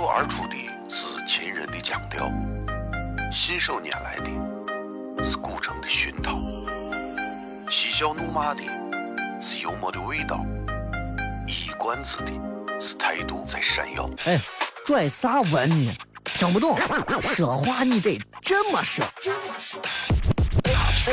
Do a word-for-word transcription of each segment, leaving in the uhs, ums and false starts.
歌而出的是秦人的腔调，信手拈来的是古城的熏陶，嬉笑怒骂的是幽默的味道，一以贯之的是态度在闪耀。哎，拽啥文呢？听不懂，说话你得这么说。哎哎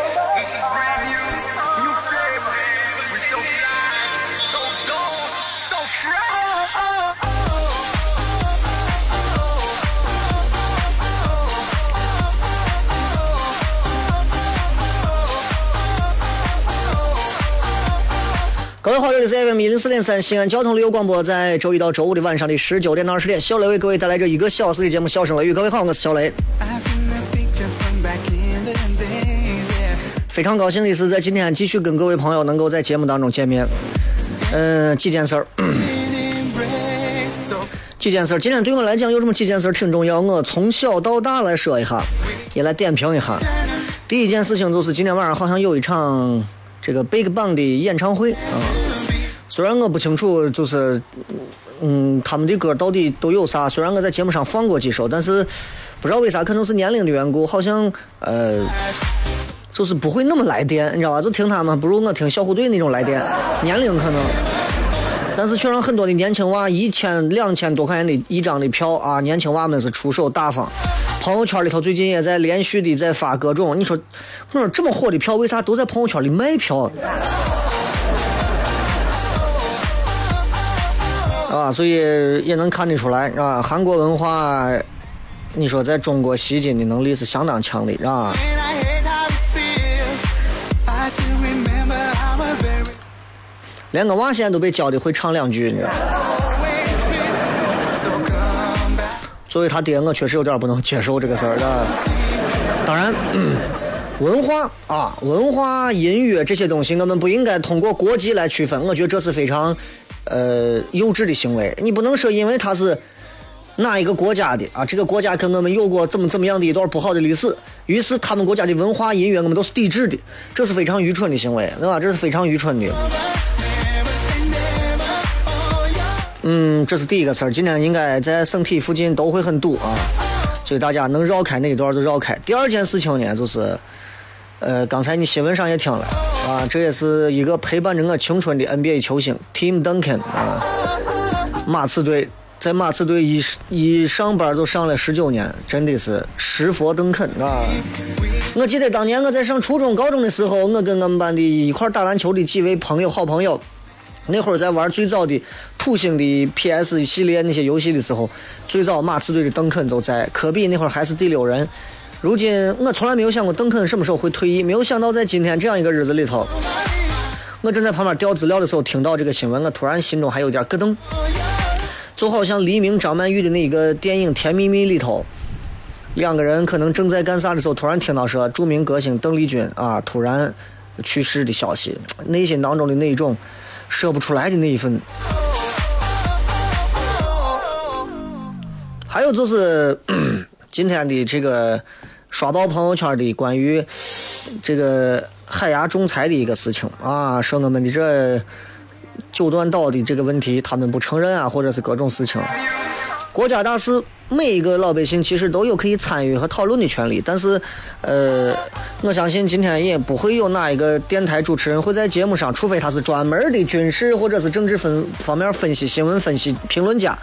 各位好，这里是 F M 一零四点三 西安交通旅游广播，在周一到周五的晚上的十九点到二十点，小雷为各位带来这一个小时的节目《笑声雷雨》。各位好，我是小雷。非常高兴的是，在今天继续跟各位朋友能够在节目当中见面。嗯，几件事儿，几件事儿。今天对我来讲有这么几件事儿挺重要，我从小到大来说一下，也来点评一下。第一件事情就是今天晚上好像有一场。这个 BIGBANG 的演唱会啊，虽然我不清楚，就是嗯，他们的歌到底都有啥。虽然我在节目上放过几首，但是不知道为啥，可能是年龄的缘故，好像呃，就是不会那么来电，你知道吧？就听他们，不如我听小虎队那种来电，年龄可能。但是却让很多的年轻娃一千两千多块钱的一张的票啊，年轻娃们是出手大方。朋友圈里头最近也在连续的在发各种，你说我说这么火的票为啥都在朋友圈里卖票啊？所以也能看得出来啊，韩国文化你说在中国吸金的能力是相当强的啊。连个娃现在都被教的会唱两句，你知道吗？作为他爹，我确实有点不能接受这个词儿的。当然，嗯、文化啊，文化、音乐这些东西，我们不应该通过国籍来区分。我觉得这是非常呃幼稚的行为。你不能说因为他是哪一个国家的啊，这个国家跟我们有过怎么怎么样的一段不好的历史，于是他们国家的文化、音乐我们都是抵制的，这是非常愚蠢的行为，对吧？这是非常愚蠢的。嗯，这是第一个事儿，今天应该在省体附近都会很堵啊，所以大家能绕开那一段就绕开。第二件事情呢，就是，呃，刚才你新闻上也听了啊，这也是一个陪伴着我青春的 N B A 球星 Tim Duncan 啊，马刺队在马刺队一一上班就上了十九年，真的是石佛登肯啊！我记得当年我在上初中、高中的时候，我跟我们班的一块打篮球的几位朋友、好朋友。那会儿在玩最早的土星的 P S 系列那些游戏的时候，最早马刺队的邓肯都在，科比那会儿还是第六人。如今我从来没有想过邓肯什么时候会退役，没有想到在今天这样一个日子里头，我正在旁边调资料的时候听到这个新闻，我突然心中还有点咯噔，就好像黎明张曼玉的那个电影《甜蜜蜜》里头，两个人可能正在干啥的时候，突然听到说著名歌星邓丽君啊突然去世的消息，内心当中的那一种说不出来的那一份。还有就是今天的这个刷爆朋友圈的关于这个海牙仲裁的一个事情啊，说我们的这九段道的这个问题他们不承认啊，或者是各种事情。国家大事，每一个老百姓其实都有可以参与和讨论的权利，但是呃我相信今天也不会有哪一个电台主持人会在节目上，除非他是专门的军事或者是政治分方面分析、新闻分析评论家，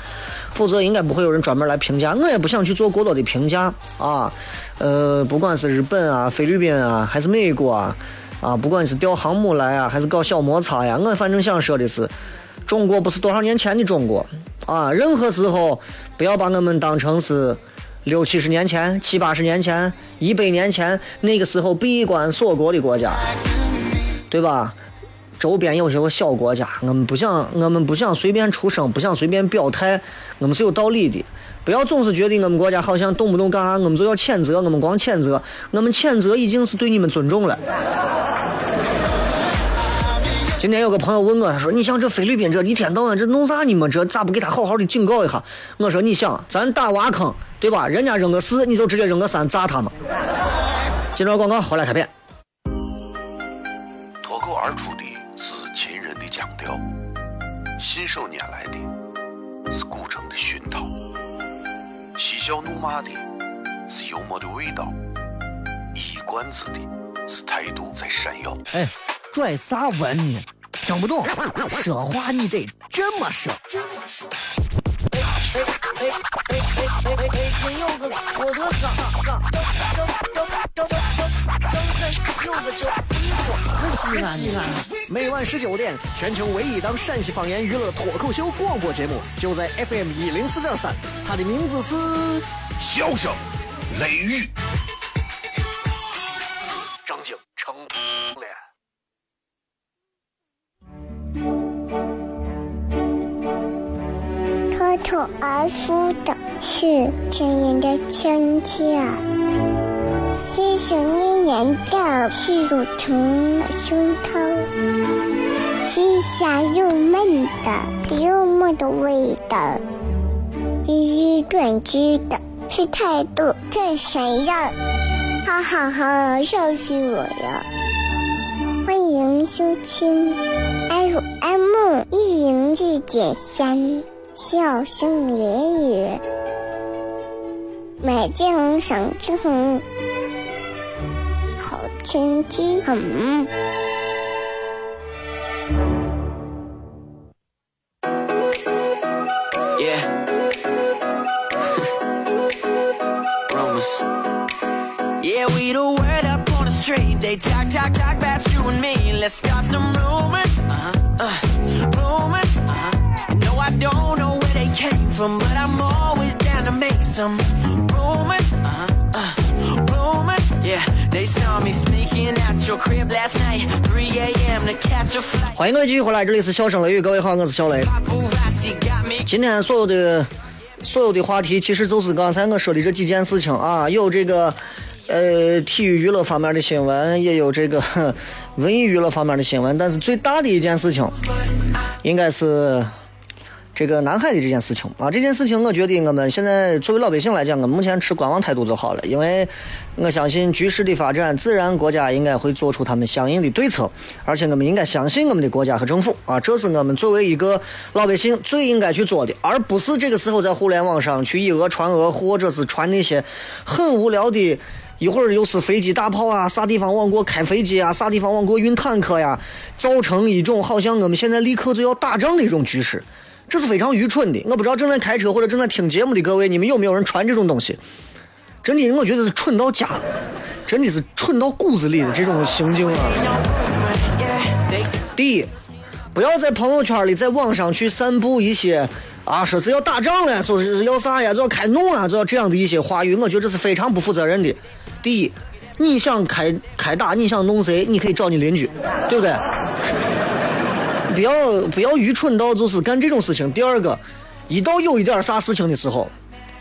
否则应该不会有人专门来评价。我也不想去做过多的评价啊，呃不管是日本啊、菲律宾啊，还是美国啊，啊不管是钓航母来啊，还是搞小摩擦呀，我反正想说的是，中国不是多少年前的中国啊！任何时候不要把我们当成是六七十年前、七八十年前、一百年前那个时候闭关锁国的国家，对吧？周边有些个小国家，我们不想我们不想随便出声，不想随便表态，我们是有道理的。不要总是觉得我们国家好像动不动干啥我们就要谴责，我们光谴责，我们谴责已经是对你们尊重了。今天有个朋友问我，他说你像这菲律宾这一天到晚这弄啥，你们这咋不给他好好的警告一下？我说你想咱打挖坑对吧，人家扔个四你就直接扔个三砸他们。今朝广告回来开片，脱口而出的是秦人的腔调，信手拈来的是古城的熏陶，嬉笑怒骂的是幽默的味道，一衣冠子的是态度在闪耀。哎，拽啥文呢？听不懂，说话你得这么说。哎哎哎哎哎哎哎！真有个我的嘎嘎，张张张张张张真有个叫衣服，真稀罕呢。每晚十九点，全球唯一档陕西方言娱乐脱口秀广播节目，就在 F M 一零四点三。它的名字是《笑声雷雨》。张景成脸。脱口而出的是前人的亲切，是想念的是乳虫的胸口，是香又嫩的幽默的味道，一顿吃的是态度最闪耀。哈哈哈，笑死我了！欢迎收听F M 一零四点三，笑声言语，每天赏金红，好天气很。Yeah, Romans. Yeah, we the word up on the street. They talk, talk, talk about you and me. Let's start some rumors.Uh, rumors, uh-huh. No, I don't know where they came from, but I'm always down to make some rumors, uh-huh. uh, rumors. Yeah, they saw me sneaking out your crib last night, three a.m. to catch a flight. 欢迎各位继续回来，这里是笑声雷雨，各位好，我是小雷。今天所有的所有的话题，其实就是刚才我说的这几件事情啊，有这个。呃，体育娱乐方面的新闻，也有这个文艺娱乐方面的新闻，但是最大的一件事情应该是这个南海的这件事情啊。这件事情我觉得我们现在作为老百姓来讲，我们目前持观望态度就好了，因为我相信局势的发展，自然国家应该会做出他们相应的对策，而且我们应该相信我们的国家和政府啊，这是我们作为一个老百姓最应该去做的，而不是这个时候在互联网上去以讹传讹，或者是传那些很无聊的。一会儿又是飞机大炮啊，啥地方往过开飞机啊，啥地方往过运坦克呀，造成一种好像我们现在立刻就要打仗的一种局势，这是非常愚蠢的。我不知道正在开车或者正在听节目的各位，你们有没有人传这种东西？真的，我觉得是蠢到家了，真的是蠢到骨子里的这种行径啊！第一，不要在朋友圈里、在网上去散布一些。啊，说是要打仗了，说是要啥呀，就要开弄啊，就要这样的一些话语，我觉得这是非常不负责任的。第一，你想开开打，你想弄谁，你可以找你邻居，对不对？不要不要愚蠢到就是干这种事情。第二个，一到有一点啥事情的时候，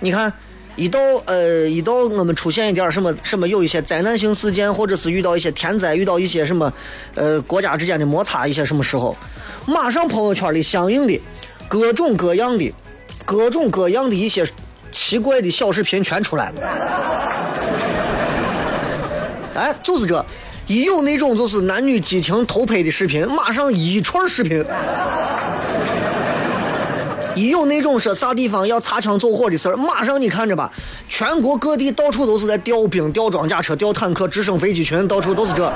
你看一到呃一到我们出现一点什么什么有一些灾难性事件，或者是遇到一些天灾，遇到一些什么呃国家之间的摩擦，一些什么时候，马上朋友圈里相应的。各种各样的各种各样的一些奇怪的小视频全出来了。哎，就是这一有那种就是男女激情投配的视频，马上一串视频。一有那种是啥地方要擦枪走火的事儿，马上你看着吧，全国各地到处都是在调兵、调装甲车、调坦克、直升飞机群，到处都是这。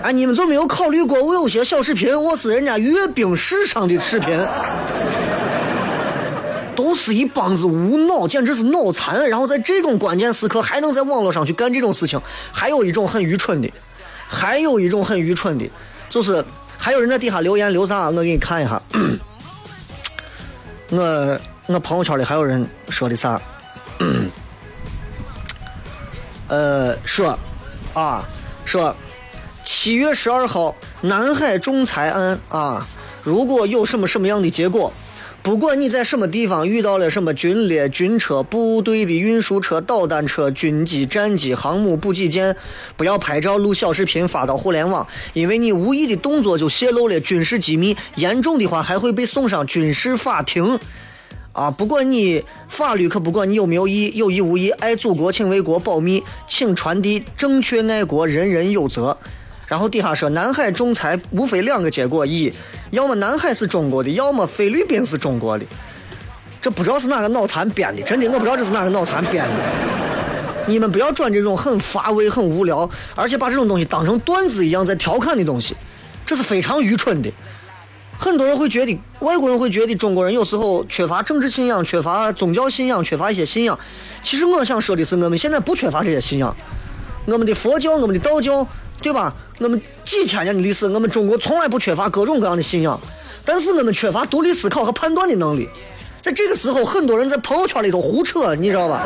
哎，你们就没有考虑过我有些小视频，我是人家阅兵式上的视频，都是一帮子无脑，简直是脑残，然后在这种关键时刻还能在网络上去干这种事情。还有一种很愚蠢的还有一种很愚蠢的就是还有人在地下留言留啥，我给你看一下，我我朋友圈里还有人说的啥，呃说啊说七月十二号南海仲裁案啊，如果有什么什么样的结果，不管你在什么地方遇到了什么军列、军车、部队的运输车、导弹车、军机、战机、航母、补给舰，不要拍照录小视频发到互联网，因为你无意的动作就泄露了军事机密，严重的话还会被送上军事法庭。啊，不管你法律可不管你有没有意，有意无意，爱祖国请为国保密，请传递正确爱国，人人有责。然后底下说南海仲裁无非两个结果，一要么南海是中国的，要么菲律宾是中国的。这不知道是哪个脑残编的，真的我不知道这是哪个脑残编的。你们不要转这种很乏味很无聊，而且把这种东西当成段子一样在调侃的东西，这是非常愚蠢的。很多人会觉得，外国人会觉得中国人有时候缺乏政治信仰，缺乏宗教信仰，缺乏一些信仰。其实我想说的是，我们现在不缺乏这些信仰。我们的佛教，我们的道教，对吧？我们几千年的历史，我们中国从来不缺乏各种各样的信仰，但是我们缺乏独立思考和判断的能力。在这个时候，很多人在朋友圈里头胡扯，你知道吧？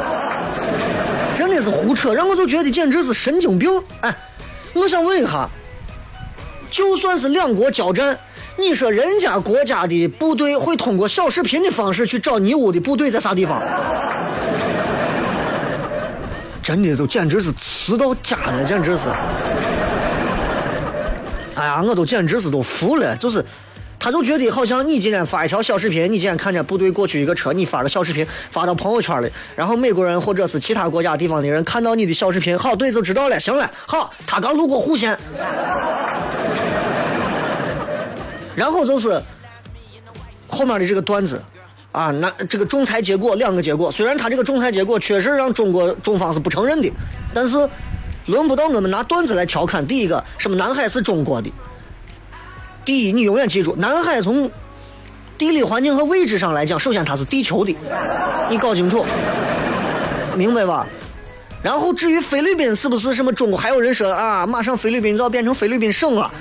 真的是胡扯，让我就觉得简直是神经病。哎，我想问一下，就算是两国交战，你说人家国家的部队会通过小视频的方式去找你我的部队在啥地方？真的都简直是词到假的，简直是，哎呀，我都简直是都服了。就是他就觉得好像你今天发一条小视频，你今天看见部队过去一个车，你发个小视频发到朋友圈里，然后美国人或者是其他国家地方的人看到你的小视频，好，对，就知道了，行了，好，他刚路过户县，然后就是后面的这个段子啊，那这个仲裁结果两个结果，虽然他这个仲裁结果确实让中国中方是不承认的，但是轮不到我们拿段子来调侃。第一个，什么南海是中国的，第一，你永远记住，南海从地理环境和位置上来讲，首先它是地球的，你搞清楚，明白吧？然后至于菲律宾是不是什么中国，还有人说啊，马上菲律宾就要变成菲律宾省了，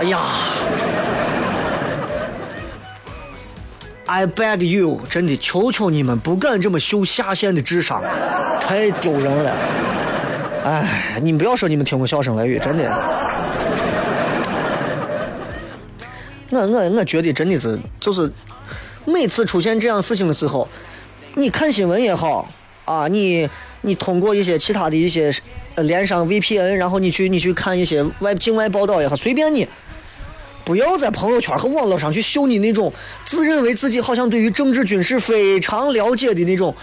哎呀。I beg you， 真的求求你们不敢这么修下限的智商，太丢人了。哎，你们不要说你们听过笑声来语，真的。我我我觉得真的是，就是每次出现这样事情的时候，你看新闻也好啊，你你通过一些其他的一些连上 V P N， 然后你去你去看一些外境外报道也好，随便你。不要在朋友圈和网络上去秀你那种自认为自己好像对于政治军事非常了解的那种，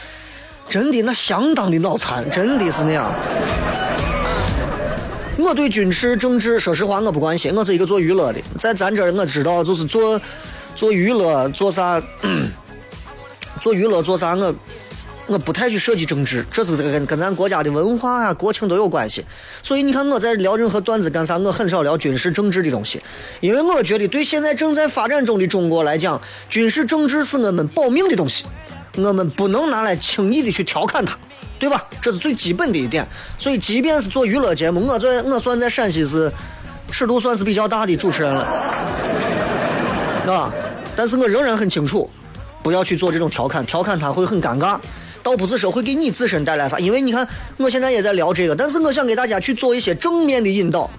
真的那相当的脑残，真的是那样。我对军事政治说实话我不关心，我是一个做娱乐的，在咱这我知道就是做做娱乐做啥、嗯、做娱乐做啥，我我不太去涉及政治，这是跟跟咱国家的文化啊、国情都有关系。所以你看我在聊任何段子干啥，我很少聊军事政治的东西，因为我觉得对现在正在发展中的中国来讲，军事政治是我们保命的东西，我们不能拿来轻易的去调侃它，对吧？这是最基本的一点。所以即便是做娱乐节目，我在我算在陕西是尺度算是比较大的主持人了，啊，但是我仍然很清楚，不要去做这种调侃，调侃它会很尴尬。倒不是说会给你自身带来啥，因为你看我现在也在聊这个，但是我想给大家去做一些正面的引导，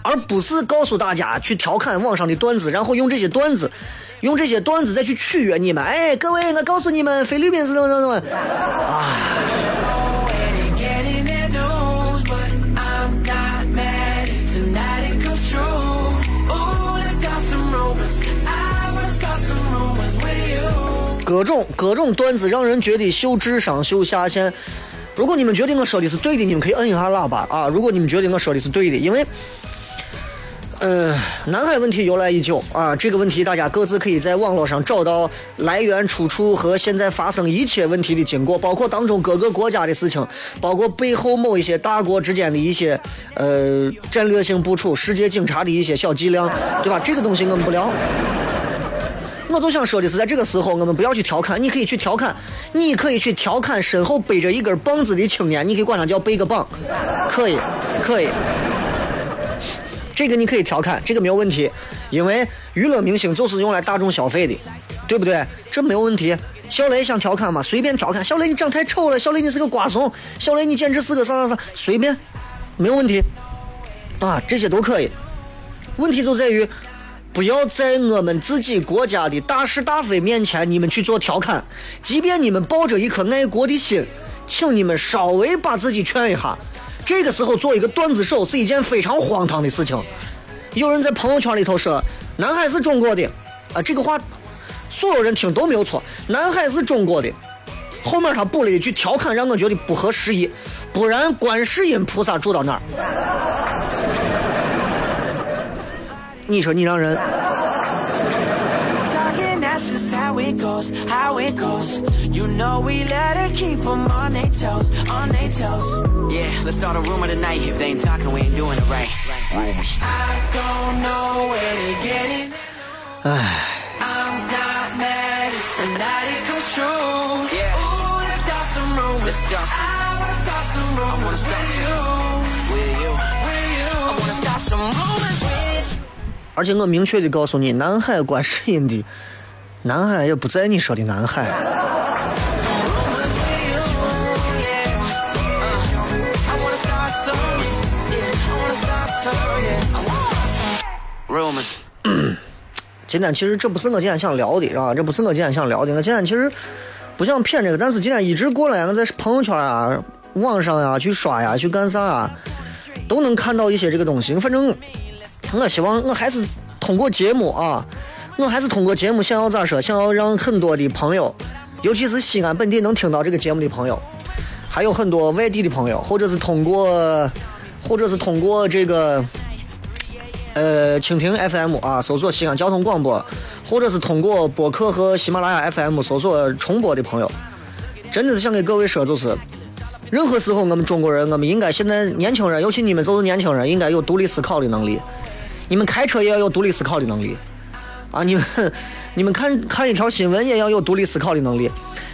而不是告诉大家去调侃网上的段子，然后用这些段子用这些段子再去取悦你们。哎，各位，我告诉你们菲律宾是怎么怎么啊。各种各种段子让人觉得秀智商秀下限。如果你们觉得我说的是对的，你们可以摁一下喇叭啊！如果你们觉得我说的是对的，因为呃，南海问题由来已久啊，这个问题大家各自可以在网络上找到来源出处和现在发生一切问题的经过，包括当中各个国家的事情，包括背后某一些大国之间的一些呃战略性部署，世界警察的一些小伎俩，对吧？这个东西我们不聊。我就想说的是，在这个时候我们不要去调侃，你可以去调侃，你可以去调侃身后背着一根棒子的青年，你可以管他叫背个棒，可以可以，这个你可以调侃，这个没有问题，因为娱乐明星就是用来大众消费的，对不对？这没有问题。小雷想调侃嘛，随便调侃，小雷你长太臭了，小雷你是个瓜怂，小雷你简直是个啥啥啥，随便没有问题啊，这些都可以。问题就在于不要在我们自己国家的大是大非面前你们去做调侃，即便你们抱着一颗爱国的心，请你们稍微把自己劝一下，这个时候做一个段子手是一件非常荒唐的事情。有人在朋友圈里头说南海是中国的啊，这个话所有人听都没有错，南海是中国的，后面他补了一句调侃让我觉得不合时宜，不然观世音菩萨住到那儿。你说你让人哎，而且我明确地告诉你，南海观世音的南海也不在你说的南海。嗯、今天其实这不是我今天想聊的啊，这不是我今天想聊的。我今天其实不想骗这个，但是今天一直过来我在朋友圈啊、网上呀、啊、去刷呀、啊、去干啥啊，都能看到一些这个东西。反正我希望我还是通过节目啊，我还是通过节目想要咋说，想要让很多的朋友，尤其是西安本地能听到这个节目的朋友，还有很多外地的朋友，或者是通过或者是通过这个呃蜻蜓 F M 啊搜索西安交通广播，或者是通过播客和喜马拉雅 F M 搜索重播的朋友，真的是想给各位说，就是任何时候我们中国人，我们应该现在年轻人，尤其你们都是年轻人，应该有独立思考的能力。你们开车也要有独立思考的能力啊！你们你们看看一条新闻也要有独立思考的能力，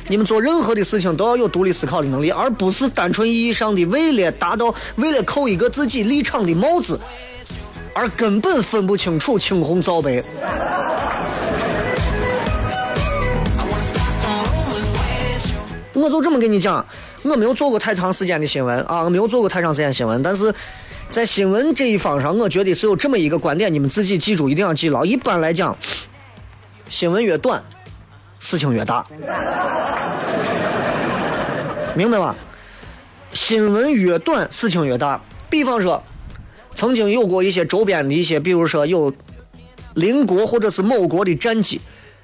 你们做任何的事情都要有独立思考的能力，而不是单纯意义上的为了达到为了扣一个自己立场的帽子，而根本分不清楚青红皂白。我就这么跟你讲，我没有做过太长时间的新闻啊，我没有做过太长时间新闻，但是在新闻这一方上，我觉得是有这么一个观点，你们自己记住，一定要记牢。一般来讲，新闻越短，事情越大，明白吗？新闻越短，事情越大。比方说，曾经有过一些周边的一些，比如说有邻国或者是某国的战机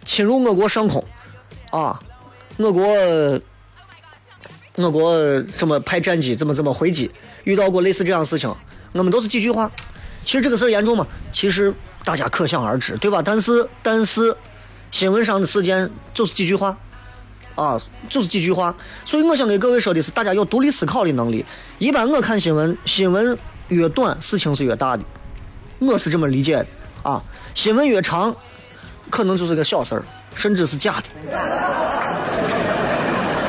侵入我国上空，啊，我国我国这么派战机，这么这么回击。遇到过类似这样的事情，我们都是几句话。其实这个事儿严重吗？其实大家可想而知，对吧？但是但是，新闻上的事件就是几句话，啊，就是几句话。所以我想给各位说的是，大家有独立思考的能力。一般我看新闻，新闻越短，事情是越大的，我是这么理解的啊。新闻越长，可能就是个小事儿，甚至是假的。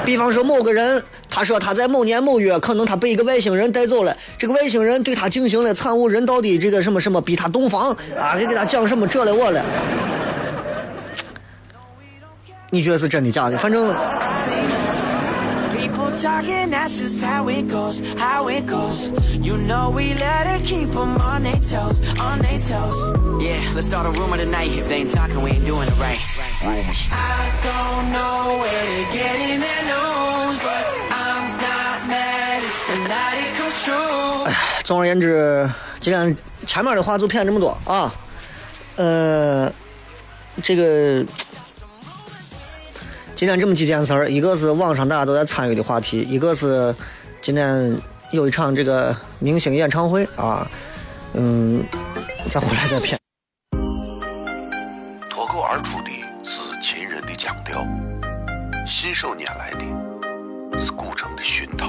比方说某个人，他说他在某年某月，可能他被一个外星人带走了，这个外星人对他进行了惨无人道的这个什么什么，逼他洞房啊，还给他讲什么这了我了。你觉得是真的假的？反正总而言之，今天前面的话就骗这么多啊。呃，这个今天这么几件事儿，一个是网上大家都在参与的话题，一个是今天有一场这个明星演唱会啊，嗯，再回来再骗。脱口而出的是秦人的腔调，信手拈来的是古城的熏陶，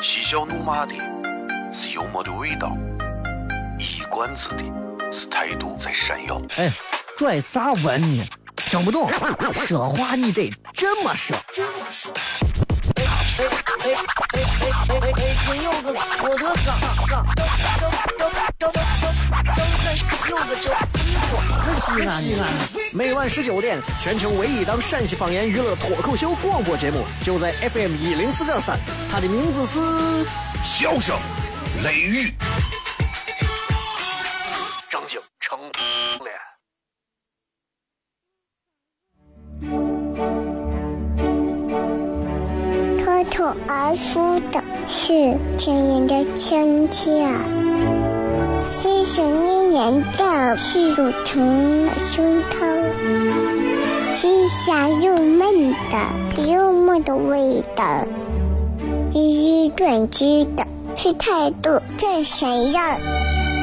嬉笑怒骂的是幽默的味道，一冠子的是态度在闪耀。哎，拽啥文你？听不懂，说话你得这么说。每晚十九点，全球唯一当陕西方言娱乐脱口秀广播节目，就在 F M 一零四点三。它的名字是《笑声雷雨》。口而出的是前言的腔调，是神韵言道，是乳虫的胸口，是香又闷的幽默的味道，一一断之的是态度，这谁呀？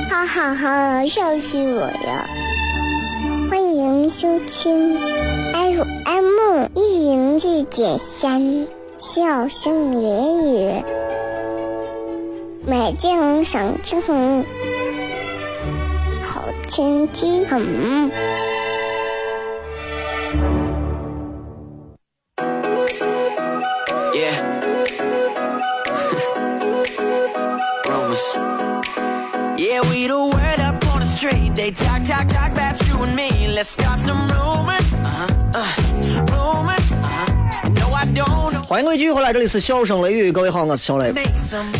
哈哈哈，笑死我了！欢迎收听 F M 一零四点三 笑声言语，美景赏之红，好天气很。Yeah, we the word up on the street. They talk, talk, talk about you and me. Let's start some rumors. Uh-huh. Uh, rumors. Uh-huh. No, I don't know. 欢迎各位继续回来，这里是笑声雷雨，各位好，我是小雷。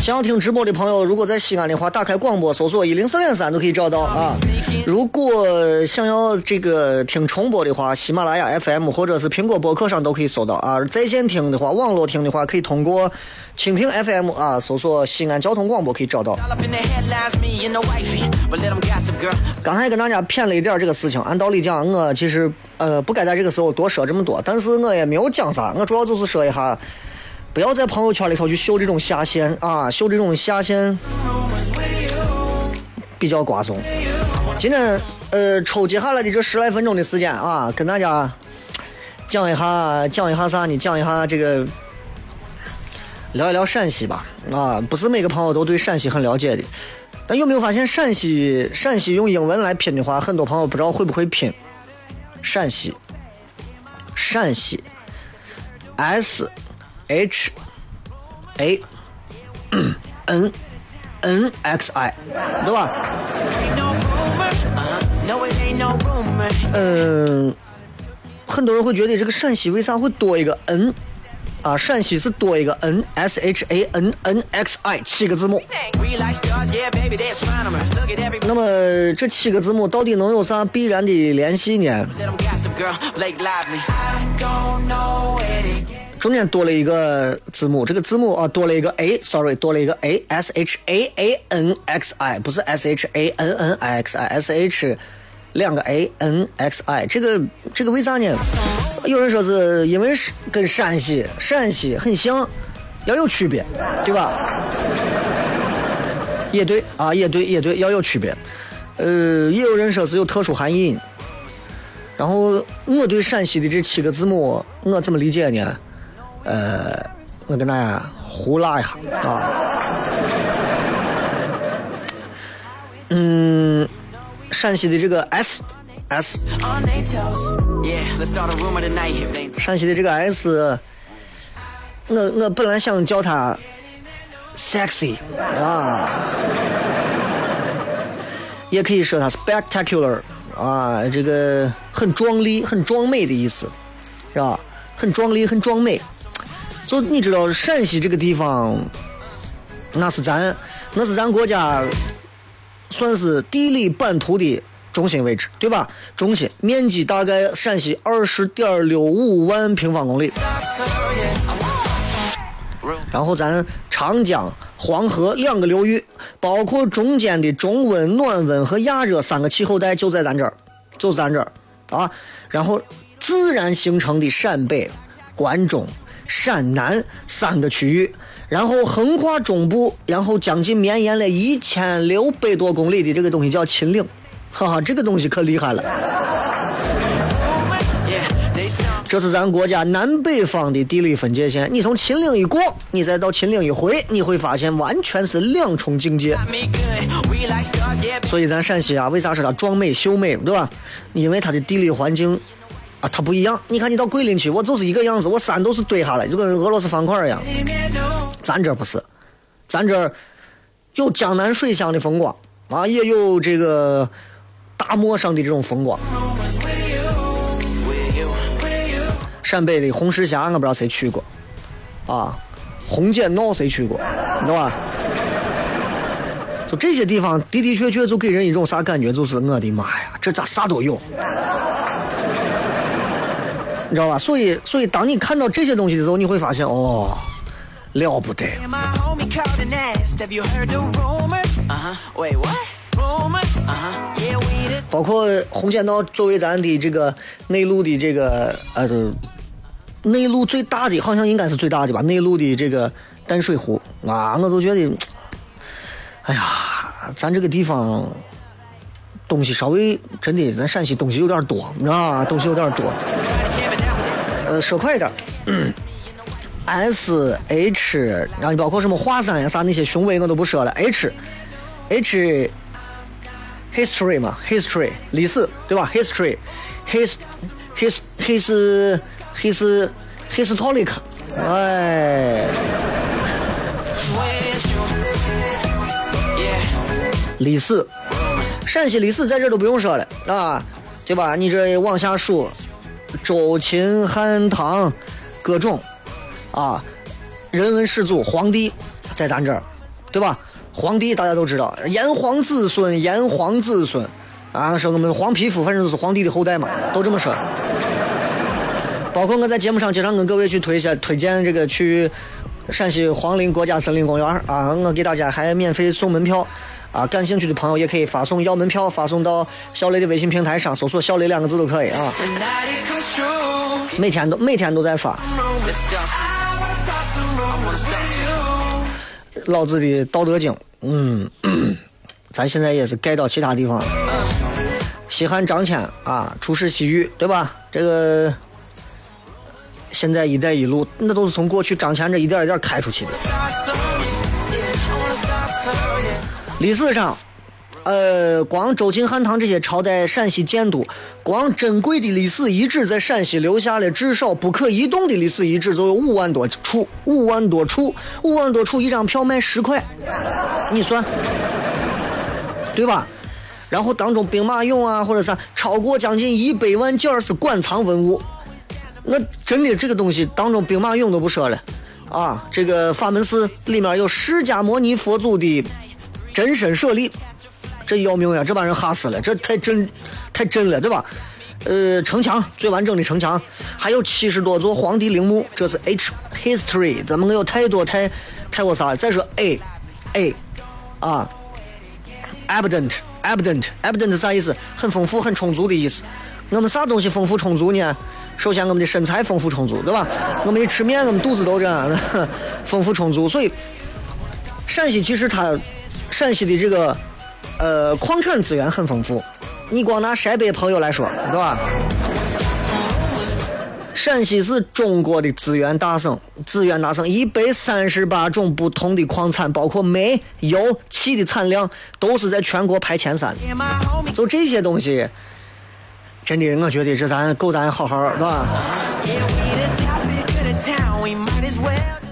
想要听直播的朋友，如果在西安的话，打开广播搜索一零四点三都可以找到啊。如果想要这个听重播的话，喜马拉雅 F M 或者是苹果播客上都可以搜到啊。在线听的话，网络听的话，可以通过蜻蜓 F M 啊，搜索西安交通广播可以找到。刚才跟大家骗了一点这个事情，按道理讲，我、呃、其实呃不该在这个时候多说这么多，但是我也没有讲啥，我主要就是说一下，不要在朋友圈里头去秀这种下限啊，秀这种下限比较瓜怂。今天呃抽接下来的这十来分钟的时间啊，跟大家讲一下，讲一下啥？你讲一下这个。聊一聊陕西吧，啊，不是每个朋友都对陕西很了解的，但有没有发现陕西陕西用英文来拼的话，很多朋友不知道会不会拼。陕西，陕西 ，S H A N N X I， 对吧？嗯、呃，很多人会觉得这个陕西为啥会多一个 N？啊，陕西是多一个 N S H A N N X I 七个字母。那么这七个字母到底能有啥必然的联系呢？中间多了一个字母，这个字母啊多了一个 A， sorry， 多了一个 A S H A A N X I， 不是 S H A N N I X I S H。两个 A N X I， 这个这个为啥呢？有人说是因为是跟陕西陕西很像，要有区别，对吧？也对啊，也对也对，要有区别。呃，也有人说是有特殊含义。然后我对陕西的这七个字母，我怎么理解呢？呃，我跟大家胡拉一下啊。嗯。陕西的这个 S S， 陕西的这个 S， 我我本来想叫它 sexy 啊，也可以说它 spectacular 啊，这个很壮丽、很壮美的意思，是吧？很壮丽、很壮美。就你知道陕西这个地方，那是咱那是咱国家。算是地理版图的中心位置，对吧？中心面积大概陕西二十点六五万平方公里，然后咱长江、黄河两个流域，包括中间的中温、暖温和亚热三个气候带，就在咱这儿，就咱这儿啊。然后自然形成的陕北、关中、陕南三个区域。然后横跨中部，然后将近绵延了一千六百多公里的这个东西叫秦岭，哈哈，这个东西可厉害了。这是咱国家南北方的地理分界线，你从秦岭一过，你再到秦岭一回，你会发现完全是两重境界。所以咱陕西啊，为啥说它壮美秀美，对吧？因为它的地理环境啊，它不一样。你看你到桂林去，我就是一个样子，我山都是堆下来，就跟俄罗斯方块一样。咱这不是，咱这有江南水乡的风光啊，也有这个大漠上的这种风光。陕北的红石峡，我不知道谁去过啊，红尖坳谁去过，你知道吧？就这些地方的的确确就给人一种啥感觉，就是我的妈呀，这咋啥都有，你知道吧？所以，所以当你看到这些东西的时候，你会发现哦。了不得。包括红线道作为咱的这个内陆的这个呃，内陆最大的，好像应该是最大的吧，内陆的这个淡水湖啊，我都觉得，哎呀，咱这个地方东西稍微真的，咱陕西东西有点多啊，东西有点多。呃，说快一点。嗯S H， 然后你包括什么华山呀啥那些雄伟我都不说了。H H history 嘛 ，history 历史对吧 ？history his his his his historic， 哎，历史，陕西历史在这都不用说了啊，对吧？你这往下数，周秦汉唐各种。啊，人文始祖黄帝在咱这儿，对吧？黄帝大家都知道，炎黄子孙，炎黄子孙，啊，说我们黄皮肤，反正就是黄帝的后代嘛，都这么说。包括我在节目上经常跟各位去推荐推荐这个去陕西黄陵国家森林公园啊，我给大家还免费送门票啊，感兴趣的朋友也可以发送要门票，发送到小雷的微信平台上，搜索"小雷"两个字都可以啊。每天都每天都在发。老子的道德经，嗯，咱现在也是盖到其他地方了。西汉张骞啊，出使西域，对吧？这个现在一带一路，那都是从过去张骞这一点一点开出去的。历史上，呃，光周秦汉唐这些朝代，陕西建都，光珍贵的历史遗址在陕西留下了至少不可移动的历史遗址就有五万多处，五万多处，五万多处，一张票卖十块，你算，对吧？然后当中兵马俑啊，或者啥，超过将近一百万件是馆藏文物，那真的这个东西当中兵马俑都不说了，啊，这个法门寺里面有释迦牟尼佛祖的真身舍利。这要命呀！这把人吓死了，这太真，太真了，对吧？呃，城墙最完整的城墙，还有七十多座皇帝陵墓，这是 H history， 咱们有太多太太过啥了。再说 A A 啊 ，abundant abundant abundant 啥意思？很丰富、很充足的意思。我们啥东西丰富充足呢？首先我们的身材丰富充足，对吧？我们一吃面，我们肚子都这样了，丰富充足。所以陕西其实它陕西的这个。呃，矿产资源很丰富，你光拿陕北朋友来说，对吧？陕西是中国的资源大省，资源大省一百三十八种不同的矿产，包括煤、油、气的产量都是在全国排前三。就这些东西，真的我觉得这咱够咱好好，对吧？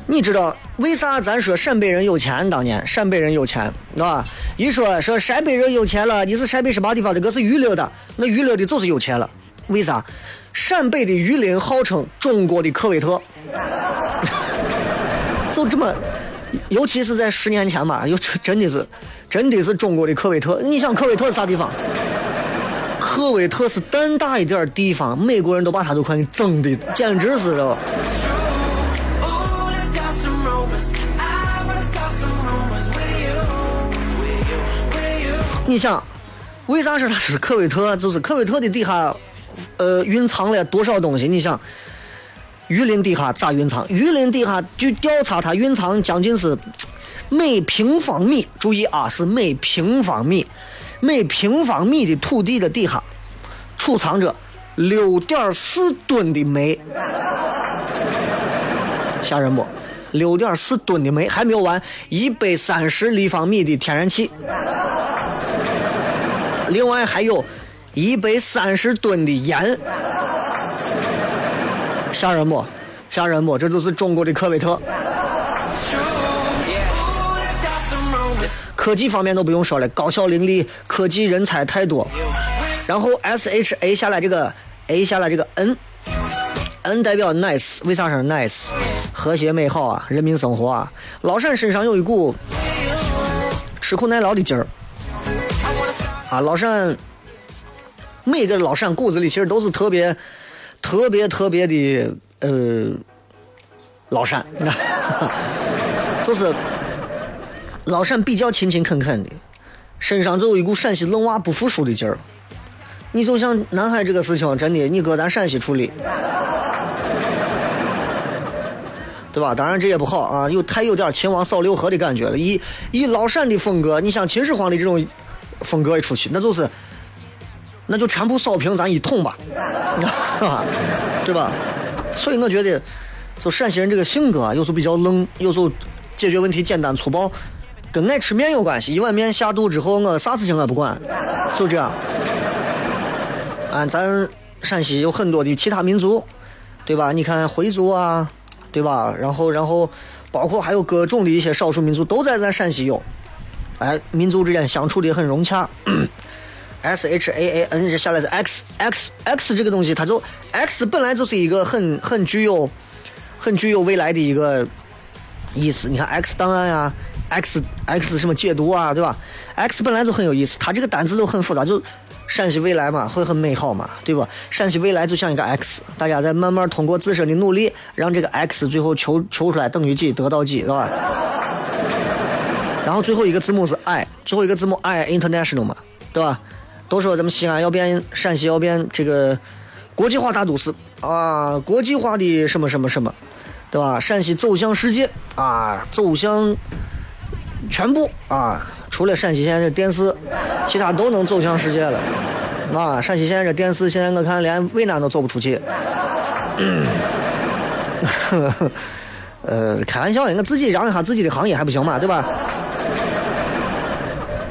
你知道为啥咱说陕北人有钱？当年陕北人有钱，对吧？一说说陕北人有钱了，你是陕北什么地方的？我是榆林的，那榆林的就是有钱了。为啥？陕北的榆林号称中国的科威特，就这么，尤其是在十年前吧，又真的是，真的是中国的科威特。你想科威特是啥地方？科威特是单大一点地方，美国人都把它都快给整的，简直是的。你想，为啥是它是科威特？就是科威特的底下，呃，蕴藏了多少东西？你想，榆林底下咋蕴藏？榆林底下据调查，它蕴藏将近是每平方米，注意啊，是每平方米，每平方米的土地的底下，储藏着六点四吨的煤，吓人不？六点四吨的煤，还没有完，一百三十立方米的天然气，另外还有一百三十吨的盐，吓人不？吓人不？这就是中国的科威特。科技方面都不用说了，高校林立，科技人才太多。然后 S H A 下来这个 A 下来这个 N。N 代表 nice， 为啥是 nice？ 和谐美好啊，人民生活啊。老陕身上有一股吃苦耐劳的劲儿啊。老陕每个老陕骨子里其实都是特别、特别、特别的呃老陕，就是老陕比较勤勤恳恳的，身上就有一股陕西愣娃不服输的劲儿。你就像南海这个事情，真的你搁咱陕西处理，对吧？当然这也不好啊，又太有点秦王扫六合的感觉了。以以老陕的风格，你像秦始皇的这种风格一出去，那就是那就全部扫平咱一通吧，对吧？所以我觉得就陕西人这个性格啊，有时候比较愣，有时候解决问题简单粗暴，跟爱吃面有关系。一碗面下肚之后，我啥事情我不管，就这样。啊，咱陕西有很多的其他民族，对吧？你看回族啊，对吧？然后，然后包括还有各种的一些少数民族都在咱陕西有。哎，民族之间相处的很融洽。S H A A N 这下来是 X X X 这个东西，它就 X 本来就是一个很很具有很具有未来的一个意思。你看 X 档案啊 ，X X 什么解读啊，对吧 ？X 本来就很有意思，它这个单字都很复杂，就。陕西未来嘛，会很美好嘛，对吧？陕西未来就像一个 X， 大家在慢慢通过自身的努力，让这个 X 最后求求出来等于几，得到几，对吧？然后最后一个字母是 I， 最后一个字母 I，international 嘛，对吧？都说咱们西安要变，陕西要变这个国际化大都市啊，国际化的什么什么什么，对吧？陕西走向世界啊，走向全部啊。除了陕西现在这电视，其他都能走向世界了，啊！陕西现在这电视，现在我看连渭南都走不出去。嗯、呃，开玩笑，我自己嚷一下自己的行业还不行嘛，对吧？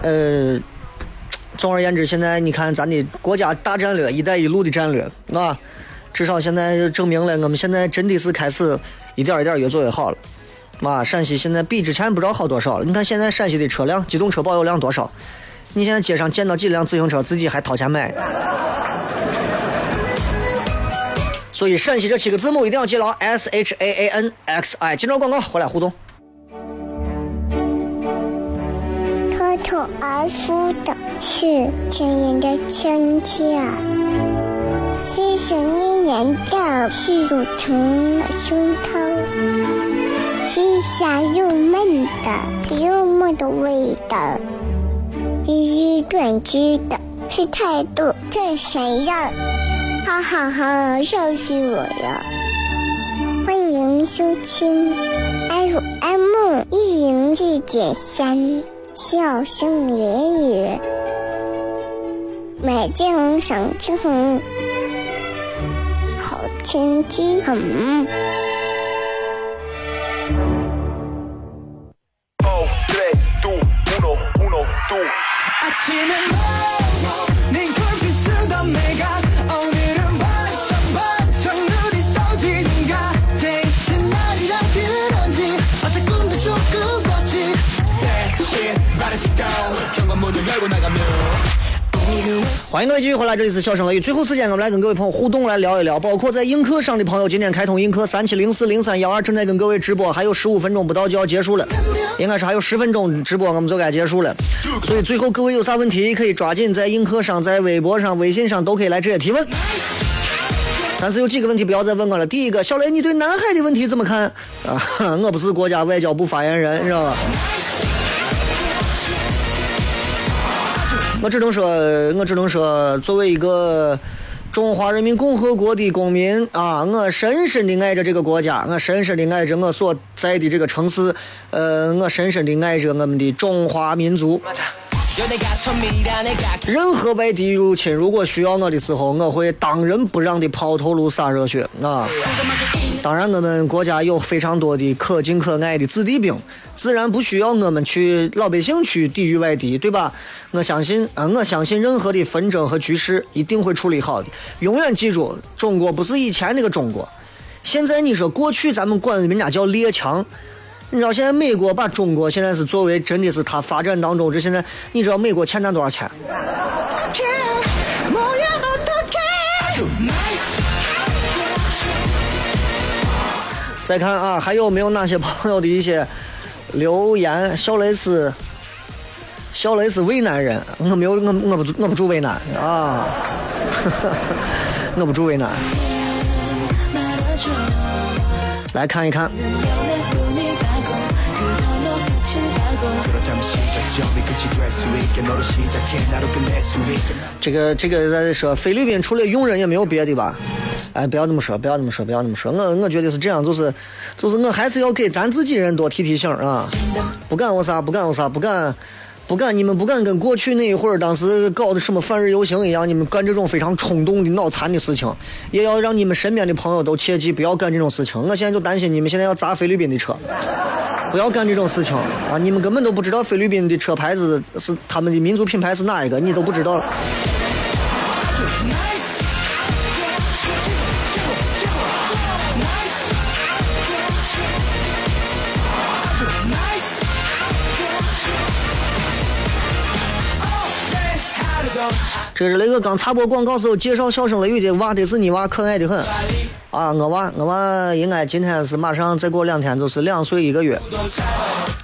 呃，总而言之，现在你看咱的国家大战略、一带一路的战略，啊，至少现在证明了我们现在真的是开始一点一点越做越好了。啊，陕西现在比之前不知道好多少了。你看现在陕西的车辆，机动车保有量多少？你现在街上见到几辆自行车，自己还掏钱买。所以陕西这七个字母一定要记牢 ：S H A A N X I。今朝广告回来互动。脱口而出的是前人的亲切，是想念人的，是乳疼的胸膛。是香又闷的幽默的味道，一顿吃的是态度，这谁呀？哈哈哈，笑死我了！欢迎收听 F M 一零四点三，笑声言语，美景赏清红，好天气很。欢迎各位继续回来，这里是笑声雷雨。最后时间，我们来跟各位朋友互动，来聊一聊，包括在映客上的朋友，今天开通映客三七零四零三幺二正在跟各位直播，还有十五分钟不到就要结束了，应该是还有十分钟直播，我们就该结束了。所以最后各位有啥问题，可以抓紧在映客上、在微博上、微信上都可以来直接提问。但是有几个问题不要再问我了。第一个，小雷，你对南海的问题怎么看？啊，我不是国家外交部发言人，你知道吧？我只能说，我只能说，作为一个中华人民共和国的公民啊，我深深的爱着这个国家，我深深的爱着我所在的这个城市，呃，我深深的爱着我们的中华民族。任何外敌入侵，如果需要我的时候，我会当仁不让的抛头颅洒热血啊！当然，我们国家有非常多的可敬可爱的子弟兵，自然不需要我们去老百姓去抵御外敌，对吧？我相信啊，我相信任何的纷争和局势一定会处理好的。永远记住，中国不是以前那个中国。现在你说过去咱们管人家叫列强，你知道现在美国把中国现在是作为真的是它发展当中，这现在你知道美国欠咱多少钱？再看啊，还有没有那些朋友的一些留言？肖雷是肖雷是渭南人，我没有，我我不我不住渭南啊，我不住渭南。来看一看。这个这个在说菲律宾除了佣人也没有别的吧？哎，不要那么说，不要那么说，不要那么说。我我觉得是这样，就是就是我还是要给咱自己人多提提醒啊！不干我啥，不干我啥，不干不干，你们不干跟过去那一会儿当时搞的什么反日游行一样，你们干这种非常冲动的脑残的事情，也要让你们身边的朋友都切记不要干这种事情。我现在就担心你们现在要砸菲律宾的车。不要干这种事情啊！你们根本都不知道菲律宾的车牌子是他们的民族品牌是哪一个，你都不知道。这是雷哥刚插播广告时候介绍笑声雷雨的娃，得是你娃，可爱的很啊！我娃我娃应该今天是马上再过两天就是两岁一个月，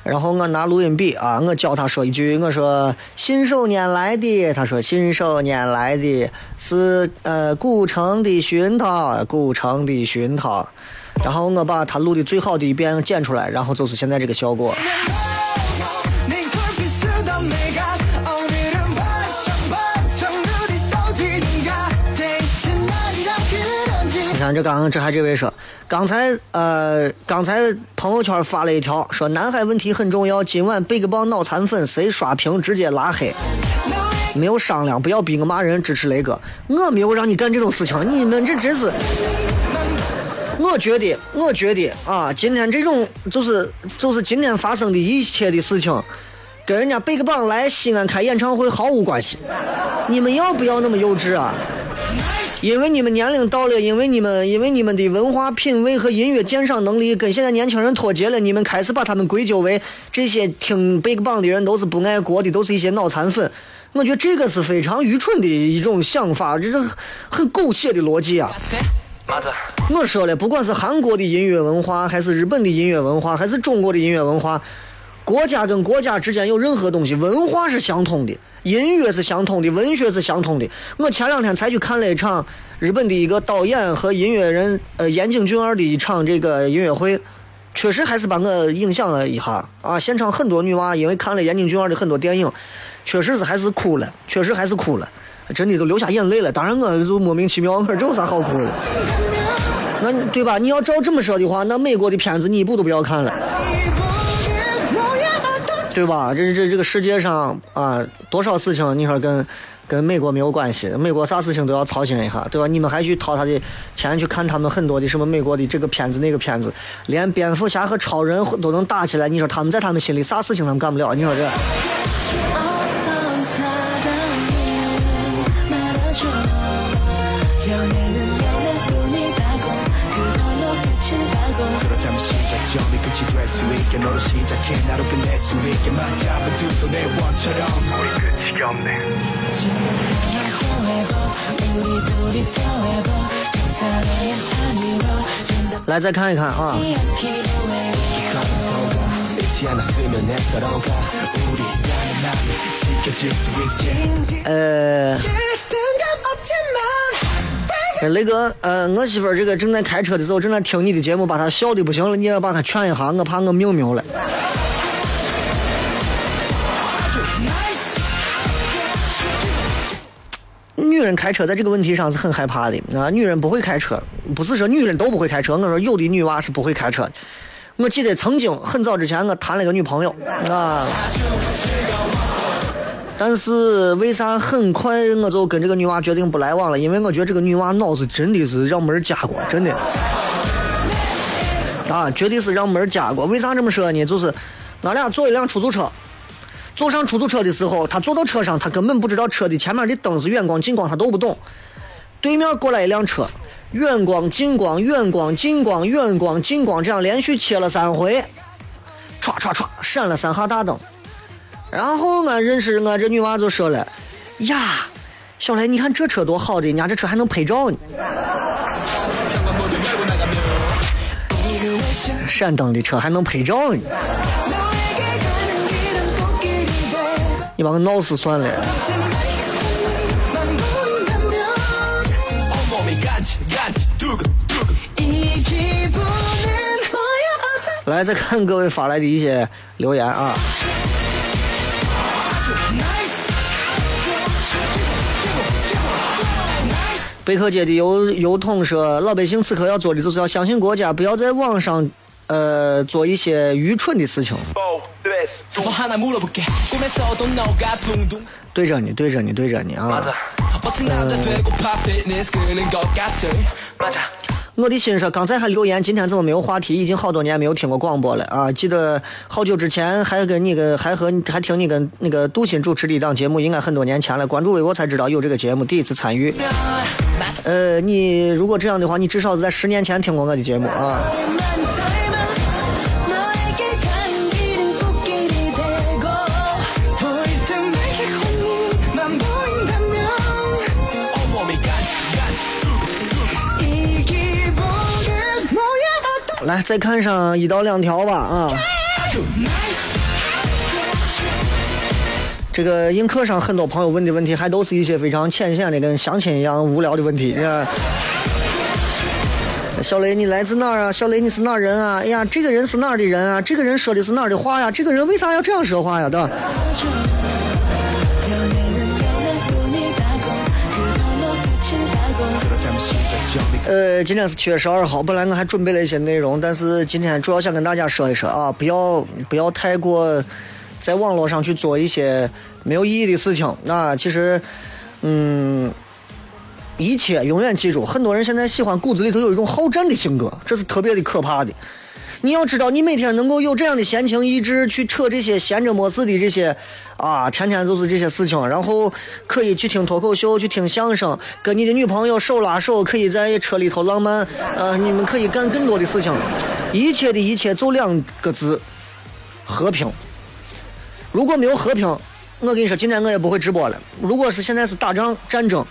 然后我拿录音笔啊，我教他说一句，我说新手年来的，他说新手年来的是呃古城的熏陶，古城的熏陶，然后我把他录的最好的一遍剪出来，然后就是现在这个效果。这刚刚这还这位说，刚才呃刚才朋友圈发了一条说南海问题很重要，今晚BigBang脑残粉谁刷屏直接拉黑，没有商量，不要逼我骂人，支持雷哥，我没有让你干这种事情，你们这真是。我觉得我觉得啊，今天这种就是就是今天发生的一切的事情跟人家BigBang来西安开演唱会毫无关系，你们要不要那么幼稚啊？因为你们年龄到了，因为你们因为你们的文化品味和音乐鉴赏能力跟现在年轻人脱节了，你们开始把他们归咎为这些听BigBang的人都是不爱国的，都是一些脑残粉。我觉得这个是非常愚蠢的一种想法，这是很狗血的逻辑啊。我说了，不管是韩国的音乐文化，还是日本的音乐文化，还是中国的音乐文化，国家跟国家之间有任何东西，文化是相通的，音乐是相通的，文学是相通的。我前两天才去看了一场日本的一个导演和音乐人呃岩井俊二的一场这个音乐会，确实还是把我印象了一下啊！现场很多女娃因为看了岩井俊二的很多电影，确实是还是哭了，确实还是哭了，真的都流下眼泪了。当然我就莫名其妙，我这有啥好哭的？那对吧？你要照这么说的话，那美国的片子你一部都不要看了。对吧？这这这个世界上啊，多少事情你说跟跟美国没有关系，美国啥事情都要操心一下，对吧？你们还去掏他的钱去看他们很多的什么美国的这个片子那个片子，连蝙蝠侠和超人都能打起来，你说他们在他们心里啥事情他们干不了？你说这。来再看一看啊，呃雷哥，呃，我媳妇儿这个正在开车的时候，正在听你的节目，把她笑的不行了，你要把她劝一下，我怕我命没有了。女人开车在这个问题上是很害怕的啊，女人不会开车，不是说女人都不会开车，我说有的女娃是不会开车的。我记得曾经很早之前，我谈了个女朋友啊。但是为啥很快我就跟这个女娃决定不来往了？因为我觉得这个女娃脑子真的是让门夹过，真的啊，绝对是让门夹过。为啥这么说呢？就是俺俩坐一辆出租车，坐上出租车的时候，她坐到车上，她根本不知道车的前面的灯是远光、近光，她都不懂。对面过来一辆车，远光、近光、远光、近光、远光、近光，这样连续切了三回，唰唰唰，闪了三下大灯。然后我认识我这女娃就说了呀，小雷你看这车多好的，人家这车还能拍照呢。闪灯的车还能拍照呢，你把我闹死算了。来，再看各位发来的一些留言啊。贝克街的邮邮筒说，老百姓此刻要做的就是要相信国家，不要在网上呃做一些愚蠢的事情。对着你，对着你，对着你啊！我的心说，刚才还留言，今天怎么没有话题？已经好多年没有听过广播了啊！记得好久之前还跟那个还和还听你跟那个杜鑫主持的一档节目，应该很多年前了。关注微博才知道有这个节目，第一次参与。呃，你如果这样的话，你至少是在十年前听过我的节目啊。来，再看上一到两条吧啊！这个映客上很多朋友问的问题，还都是一些非常浅显的，跟相亲一样无聊的问题。小雷，你来自哪儿啊？小雷，你是哪儿人啊？哎呀，这个人是哪儿的人啊？这个人说的是哪儿的话呀？这个人为啥要这样说话呀？的。呃，今天是七月十二号，本来我还准备了一些内容，但是今天主要想跟大家说一说啊，不要不要太过在网络上去做一些没有意义的事情。那其实，嗯，一切永远记住，很多人现在喜欢骨子里头有一种好战的性格，这是特别的可怕的。你要知道，你每天能够有这样的闲情逸致去扯这些闲着没事的这些啊，天天就是这些事情，然后可以去听脱口秀，去听相声，跟你的女朋友手拉手，可以在车里头浪漫，呃，你们可以干更多的事情。一切的一切就两个字：和平。如果没有和平，我跟你说，今天我也不会直播了。如果是现在是打仗战争，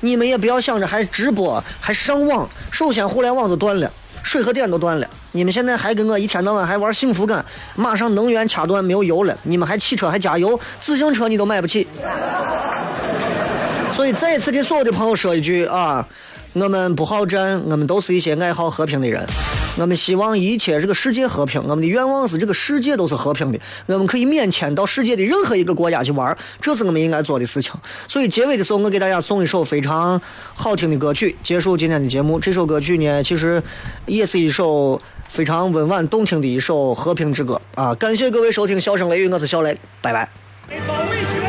你们也不要想着还直播，还上网。首先，互联网就断了。水和电都断了，你们现在还跟我一天到晚还玩幸福感，马上能源卡断没有油了，你们还汽车还加油，自行车你都买不起。所以再一次给所有的朋友说一句啊，我们不好战，我们都是一些爱好和平的人，我们希望一切这个世界和平，我们的愿望是这个世界都是和平的，我们可以免签到世界的任何一个国家去玩，这是我们应该做的事情。所以结尾的时候，我给大家送一首非常好听的歌曲，结束今天的节目。这首歌曲呢，其实也是一首非常温婉动听的一首和平之歌啊！感谢各位收听《笑声雷雨》，我是小雷，拜拜。